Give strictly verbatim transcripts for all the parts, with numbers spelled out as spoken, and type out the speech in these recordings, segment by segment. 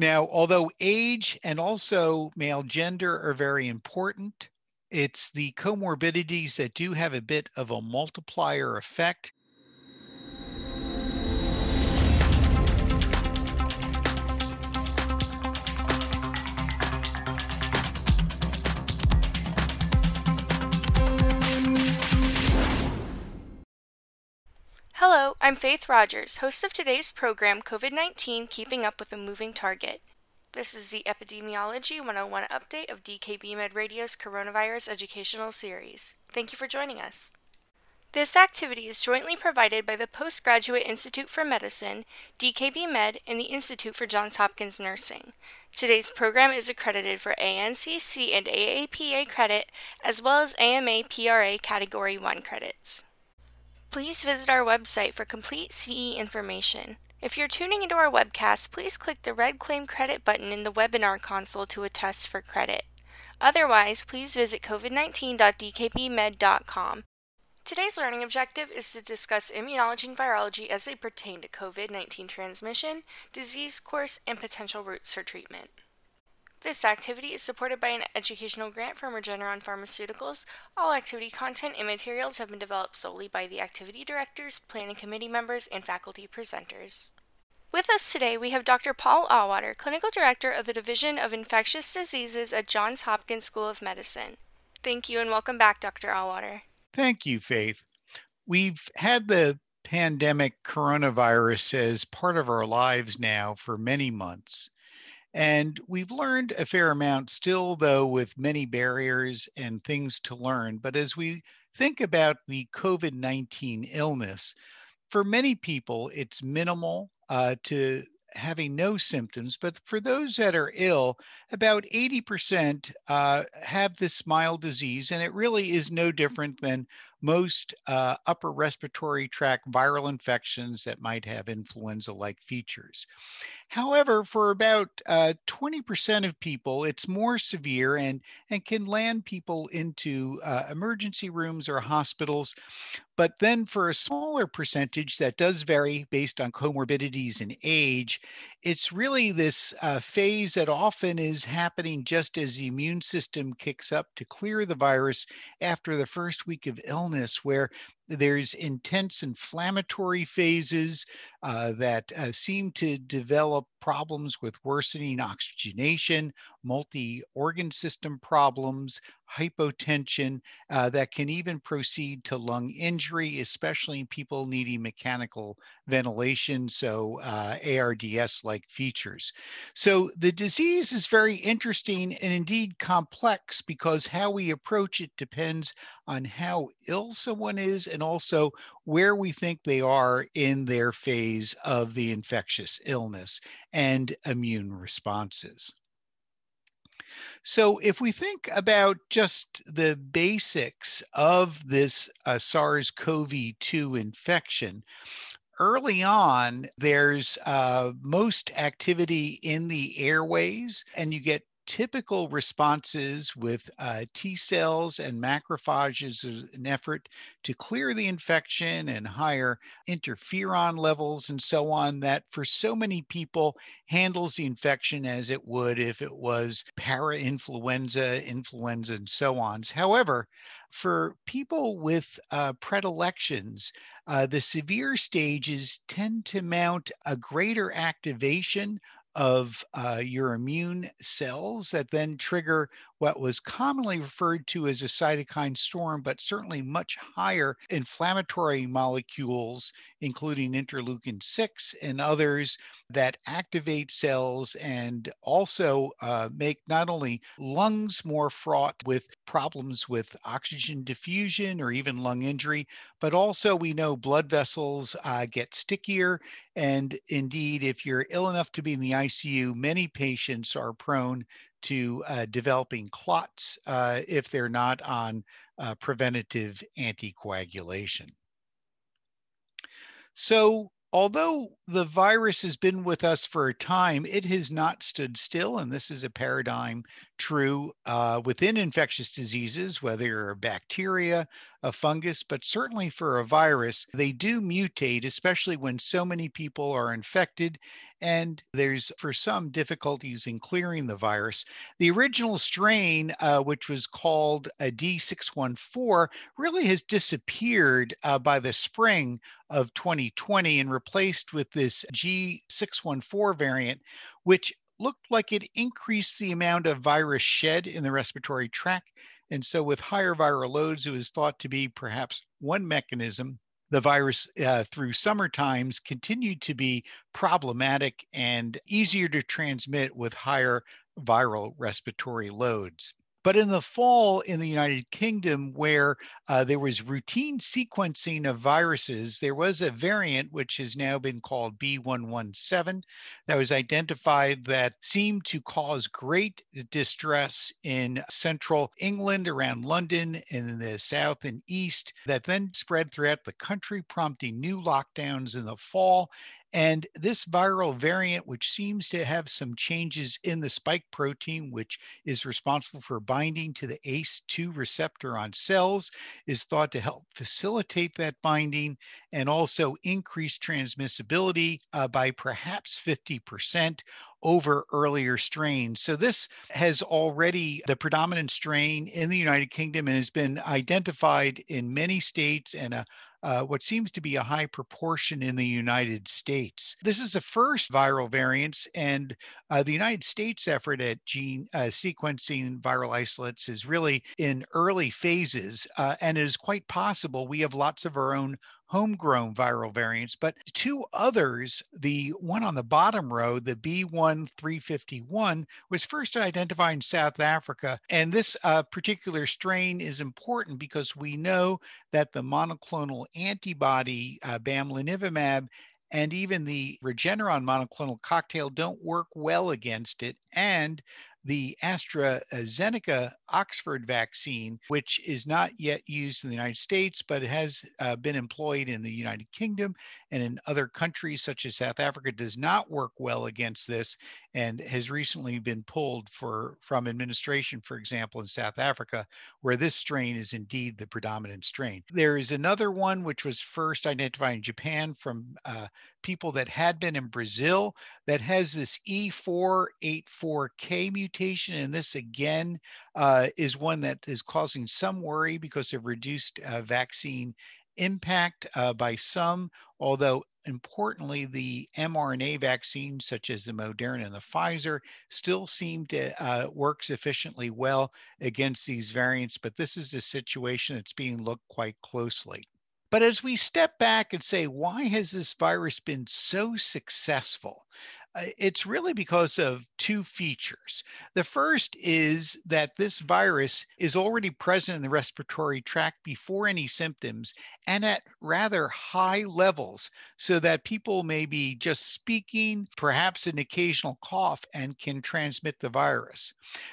Now, although age and also male gender are very important, it's the comorbidities that do have a bit of a multiplier effect. Hello, I'm Faith Rogers, host of today's program, COVID nineteen Keeping Up with a Moving Target. This is the Epidemiology one oh one update of D K B Med Radio's Coronavirus Educational Series. Thank you for joining us. This activity is jointly provided by the Postgraduate Institute for Medicine, D K B Med, and the Institute for Johns Hopkins Nursing. Today's program is accredited for A N C C and A A P A credit, as well as A M A P R A Category one credits. Please visit our website for complete C E information. If you're tuning into our webcast, please click the red Claim Credit button in the webinar console to attest for credit. Otherwise, please visit covid nineteen dot d k b med dot com. Today's learning objective is to discuss immunology and virology as they pertain to COVID nineteen transmission, disease course, and potential routes for treatment. This activity is supported by an educational grant from Regeneron Pharmaceuticals. All activity content and materials have been developed solely by the activity directors, planning committee members, and faculty presenters. With us today, we have Doctor Paul Auwaerter, Clinical Director of the Division of Infectious Diseases at Johns Hopkins School of Medicine. Thank you and welcome back, Doctor Auwaerter. Thank you, Faith. We've had the pandemic coronavirus as part of our lives now for many months. And we've learned a fair amount still, though, with many barriers and things to learn. But as we think about the COVID nineteen illness, for many people, it's minimal uh, to having no symptoms. But for those that are ill, about eighty percent uh, have this mild disease. And it really is no different than most uh, upper respiratory tract viral infections that might have influenza-like features. However, for about uh, twenty percent of people, it's more severe and, and can land people into uh, emergency rooms or hospitals. But then for a smaller percentage that does vary based on comorbidities and age, it's really this uh, phase that often is happening just as the immune system kicks up to clear the virus after the first week of illness, where there's intense inflammatory phases uh, that uh, seem to develop problems with worsening oxygenation, multi-organ system problems, hypotension uh, that can even proceed to lung injury, especially in people needing mechanical ventilation, so uh, A R D S-like features. So the disease is very interesting and indeed complex because how we approach it depends on how ill someone is and also where we think they are in their phase of the infectious illness and immune responses. So if we think about just the basics of this uh, SARS-C o V two infection, early on, there's uh, most activity in the airways, and you get typical responses with uh, T cells and macrophages as an effort to clear the infection and higher interferon levels and so on that for so many people handles the infection as it would if it was parainfluenza, influenza, and so on. However, for people with uh, predilections, uh, the severe stages tend to mount a greater activation of uh, your immune cells that then trigger what was commonly referred to as a cytokine storm, but certainly much higher inflammatory molecules, including interleukin six and others that activate cells and also uh, make not only lungs more fraught with problems with oxygen diffusion or even lung injury, but also we know blood vessels uh, get stickier. And indeed, if you're ill enough to be in the I C U, many patients are prone to uh, developing clots uh, if they're not on uh, preventative anticoagulation. So although the virus has been with us for a time. It has not stood still, and this is a paradigm true uh, within infectious diseases, whether you're a bacteria, a fungus, but certainly for a virus, they do mutate, especially when so many people are infected, and there's, for some, difficulties in clearing the virus. The original strain, uh, which was called a D six one four, really has disappeared uh, by the spring of twenty twenty and replaced with this G six one four variant, which looked like it increased the amount of virus shed in the respiratory tract. And so with higher viral loads, it was thought to be perhaps one mechanism. The virus uh, through summer times continued to be problematic and easier to transmit with higher viral respiratory loads. But in the fall in the United Kingdom, where uh, there was routine sequencing of viruses, there was a variant which has now been called B one one seven that was identified that seemed to cause great distress in central England, around London, and in the south and east, that then spread throughout the country, prompting new lockdowns in the fall. And this viral variant, which seems to have some changes in the spike protein, which is responsible for binding to the A C E two receptor on cells, is thought to help facilitate that binding and also increase transmissibility uh, by perhaps fifty percent over earlier strains. So this has already the predominant strain in the United Kingdom and has been identified in many states and a, uh, what seems to be a high proportion in the United States. This is the first viral variants, and uh, the United States effort at gene uh, sequencing viral isolates is really in early phases, uh, and it is quite possible we have lots of our own homegrown viral variants, but two others, the one on the bottom row, the B one three fifty-one, was first identified in South Africa. And this uh, particular strain is important because we know that the monoclonal antibody, uh, bamlanivimab, and even the Regeneron monoclonal cocktail don't work well against it. And the AstraZeneca Oxford vaccine, which is not yet used in the United States, but has uh, been employed in the United Kingdom and in other countries such as South Africa, does not work well against this and has recently been pulled for, from administration, for example, in South Africa, where this strain is indeed the predominant strain. There is another one which was first identified in Japan from uh, people that had been in Brazil that has this E four eight four K mutation. Mutation, and this again uh, is one that is causing some worry because of reduced uh, vaccine impact uh, by some, although importantly, the mRNA vaccines such as the Moderna and the Pfizer still seem to uh, work sufficiently well against these variants, but this is a situation that's being looked quite closely. But as we step back and say, why has this virus been so successful? It's really because of two features. The first is that this virus is already present in the respiratory tract before any symptoms and at rather high levels, so that people may be just speaking, perhaps an occasional cough, and can transmit the virus.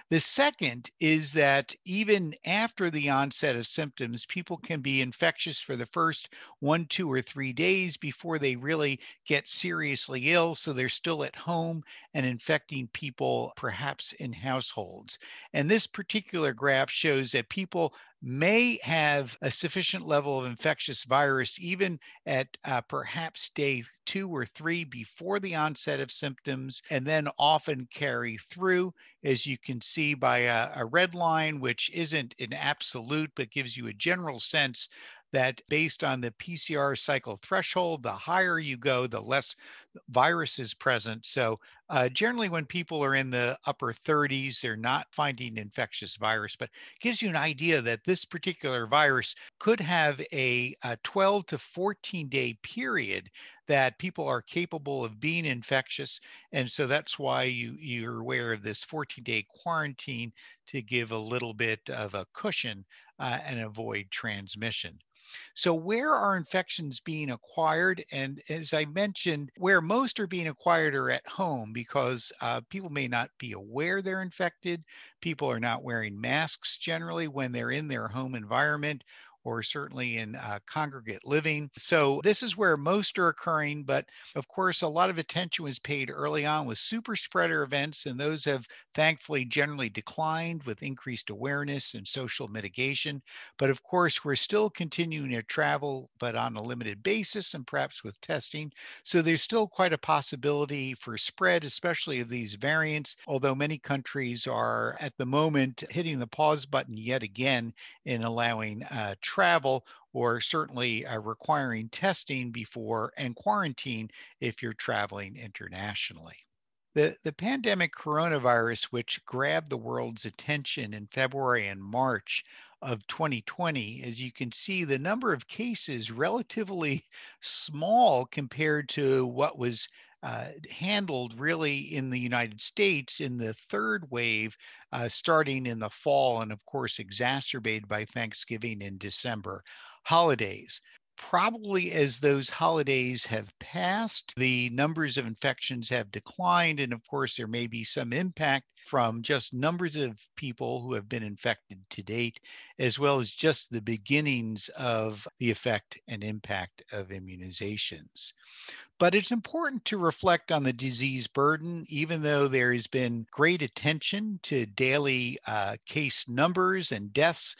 The second is that even after the onset of symptoms, people can be infectious for the first one, two, or three days before they really get seriously ill, so they're still at home and infecting people, perhaps in households. And this particular graph shows that people may have a sufficient level of infectious virus even at uh, perhaps day two or three before the onset of symptoms, and then often carry through, as you can see by a, a red line, which isn't an absolute, but gives you a general sense that based on the P C R cycle threshold, the higher you go, the less virus is present. So uh, generally when people are in the upper thirties, they're not finding infectious virus, but it gives you an idea that this particular virus could have a, a twelve to fourteen day period that people are capable of being infectious. And so that's why you, you're aware of this fourteen day quarantine to give a little bit of a cushion uh, and avoid transmission. So where are infections being acquired? And as I mentioned, where most are being acquired are at home because uh, people may not be aware they're infected. People are not wearing masks generally when they're in their home environment, or certainly in uh, congregate living. So this is where most are occurring, but of course, a lot of attention was paid early on with super spreader events, and those have thankfully generally declined with increased awareness and social mitigation. But of course, we're still continuing to travel, but on a limited basis and perhaps with testing. So there's still quite a possibility for spread, especially of these variants, although many countries are at the moment hitting the pause button yet again in allowing uh, travel, or certainly uh, requiring testing before and quarantine if you're traveling internationally. The, the pandemic coronavirus, which grabbed the world's attention in February and March of twenty twenty, as you can see, the number of cases relatively small compared to what was Uh, handled really in the United States in the third wave uh, starting in the fall, and of course exacerbated by Thanksgiving and December holidays. Probably as those holidays have passed, the numbers of infections have declined, and of course there may be some impact from just numbers of people who have been infected to date, as well as just the beginnings of the effect and impact of immunizations. But it's important to reflect on the disease burden. Even though there has been great attention to daily uh, case numbers and deaths,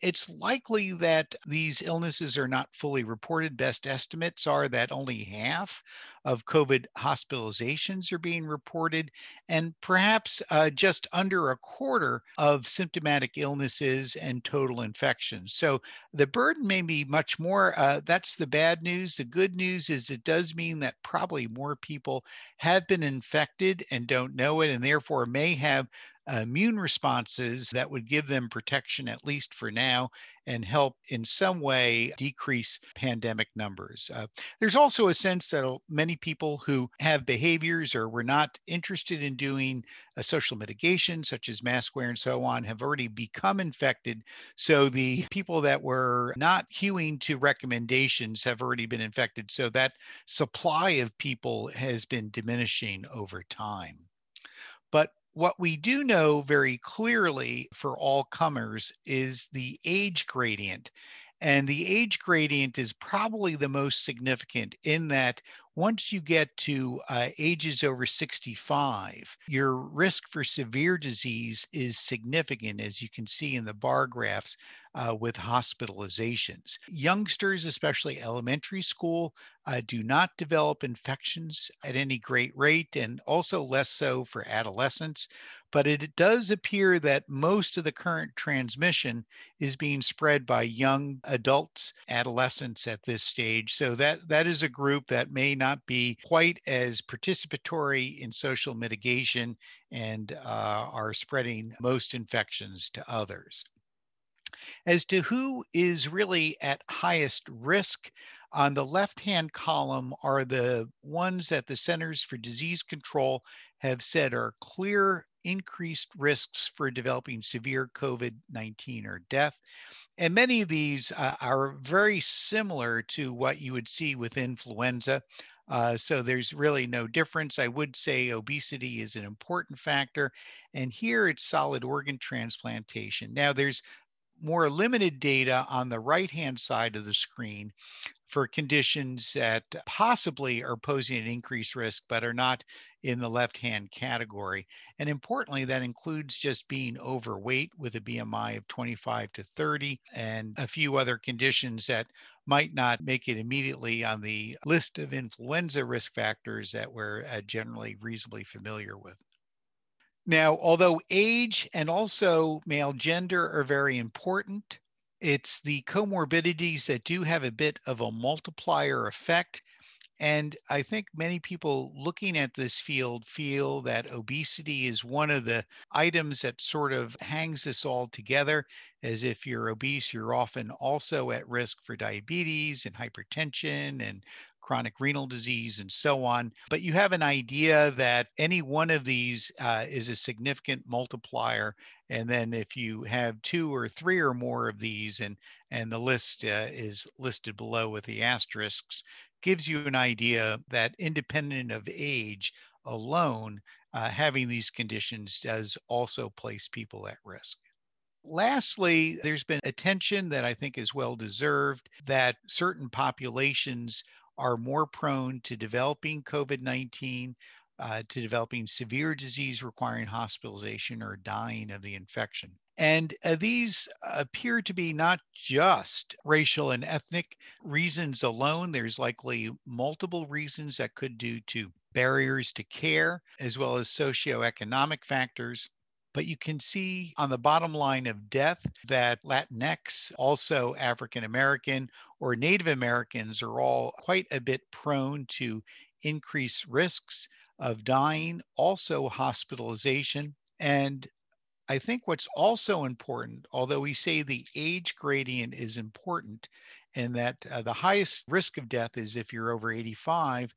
it's likely that these illnesses are not fully reported. Best estimates are that only half of COVID hospitalizations are being reported, and perhaps uh, just under a quarter of symptomatic illnesses and total infections. So the burden may be much more. Uh, that's the bad news. The good news is it does mean that probably more people have been infected and don't know it, and therefore may have immune responses that would give them protection, at least for now, and help in some way decrease pandemic numbers. Uh, there's also a sense that many people who have behaviors or were not interested in doing a social mitigation, such as mask wear and so on, have already become infected. So the people that were not hewing to recommendations have already been infected. So that supply of people has been diminishing over time. But what we do know very clearly for all comers is the age gradient. And the age gradient is probably the most significant in that once you get to uh, ages over sixty-five, your risk for severe disease is significant, as you can see in the bar graphs uh, with hospitalizations. Youngsters, especially elementary school, uh, do not develop infections at any great rate, and also less so for adolescents. But it does appear that most of the current transmission is being spread by young adults, adolescents at this stage. So that, that is a group that may not not be quite as participatory in social mitigation and uh, are spreading most infections to others. As to who is really at highest risk, on the left-hand column are the ones that the Centers for Disease Control have said are clear increased risks for developing severe COVID nineteen or death. And many of these uh, are very similar to what you would see with influenza. Uh, so there's really no difference. I would say obesity is an important factor. And here it's solid organ transplantation. Now there's more limited data on the right-hand side of the screen for conditions that possibly are posing an increased risk, but are not in the left-hand category. And importantly, that includes just being overweight with a B M I of twenty-five to thirty and a few other conditions that might not make it immediately on the list of influenza risk factors that we're generally reasonably familiar with. Now, although age and also male gender are very important, it's the comorbidities that do have a bit of a multiplier effect. And I think many people looking at this field feel that obesity is one of the items that sort of hangs this all together, as if you're obese, you're often also at risk for diabetes and hypertension and chronic renal disease and so on. But you have an idea that any one of these uh, is a significant multiplier. And then if you have two or three or more of these, and, and the list uh, is listed below with the asterisks, gives you an idea that independent of age alone, uh, having these conditions does also place people at risk. Lastly, there's been attention that I think is well-deserved that certain populations are more prone to developing COVID nineteen, uh, to developing severe disease requiring hospitalization or dying of the infection. And uh, these appear to be not just racial and ethnic reasons alone. There's likely multiple reasons that could due to barriers to care, as well as socioeconomic factors. But you can see on the bottom line of death that Latinx, also African American or Native Americans, are all quite a bit prone to increased risks of dying, also hospitalization. And I think what's also important, although we say the age gradient is important and that uh, the highest risk of death is if you're over eighty-five,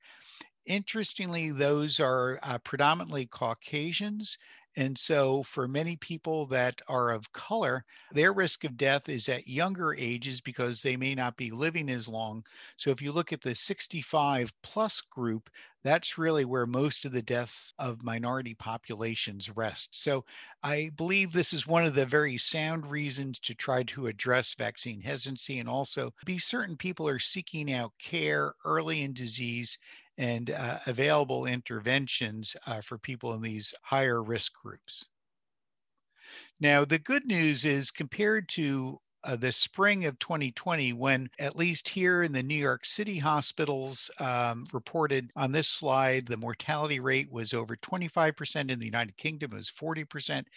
interestingly, those are uh, predominantly Caucasians. And so for many people that are of color, their risk of death is at younger ages because they may not be living as long. So if you look at the sixty-five plus group, that's really where most of the deaths of minority populations rest. So I believe this is one of the very sound reasons to try to address vaccine hesitancy and also be certain people are seeking out care early in disease and uh, available interventions uh, for people in these higher risk groups. Now, the good news is compared to uh, the spring of twenty twenty, when at least here in the New York City hospitals um, reported on this slide, the mortality rate was over twenty-five percent. In the United Kingdom, it was forty percent.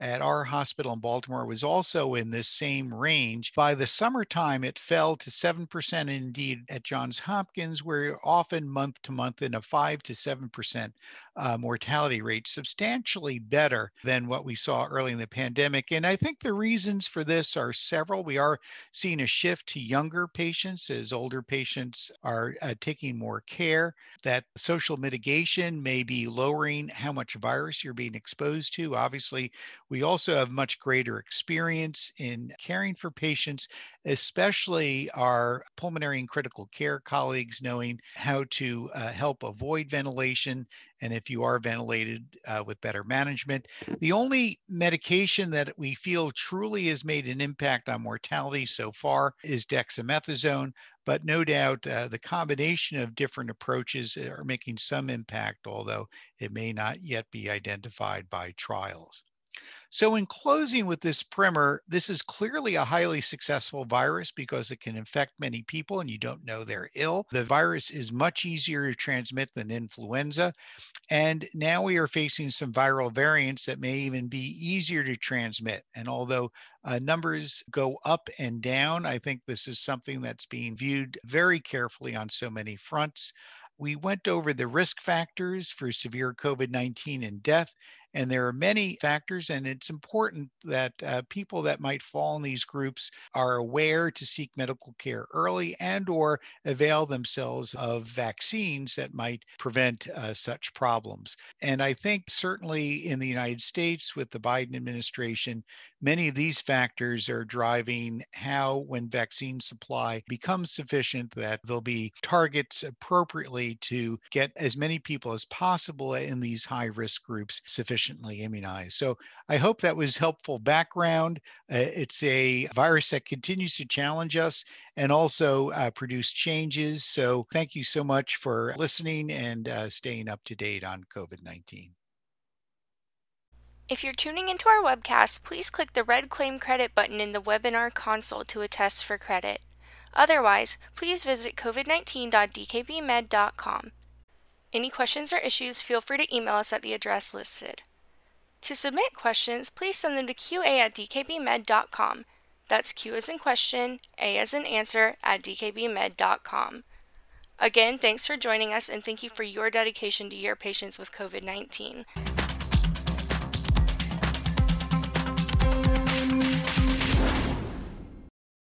At our hospital in Baltimore, was also in this same range. By the summertime, it fell to seven percent. Indeed, at Johns Hopkins, we're often month to month in a five to seven percent uh, mortality rate, substantially better than what we saw early in the pandemic. And I think the reasons for this are several. We are seeing a shift to younger patients as older patients are uh, taking more care. That social mitigation may be lowering how much virus you're being exposed to. Obviously, we also have much greater experience in caring for patients, especially our pulmonary and critical care colleagues knowing how to uh, help avoid ventilation. And if you are ventilated, uh, with better management. The only medication that we feel truly has made an impact on mortality so far is dexamethasone. But no doubt uh, the combination of different approaches are making some impact, although it may not yet be identified by trials. So in closing with this primer, this is clearly a highly successful virus because it can infect many people and you don't know they're ill. The virus is much easier to transmit than influenza. And now we are facing some viral variants that may even be easier to transmit. And although uh, numbers go up and down, I think this is something that's being viewed very carefully on so many fronts. We went over the risk factors for severe COVID nineteen and death, and there are many factors, and it's important that uh, people that might fall in these groups are aware to seek medical care early and or avail themselves of vaccines that might prevent uh, such problems. And I think certainly in the United States with the Biden administration, many of these factors are driving how, when vaccine supply becomes sufficient, that there'll be targets appropriately to get as many people as possible in these high-risk groups sufficient immunized. So I hope that was helpful background. Uh, it's a virus that continues to challenge us and also uh, produce changes. So thank you so much for listening and uh, staying up to date on COVID nineteen. If you're tuning into our webcast, please click the red Claim Credit button in the webinar console to attest for credit. Otherwise, please visit covid nineteen dot d k b med dot com. Any questions or issues, feel free to email us at the address listed. To submit questions, please send them to q a at d k b med dot com. That's Q as in question, A as in answer, at d k b med dot com. Again, thanks for joining us and thank you for your dedication to your patients with COVID nineteen.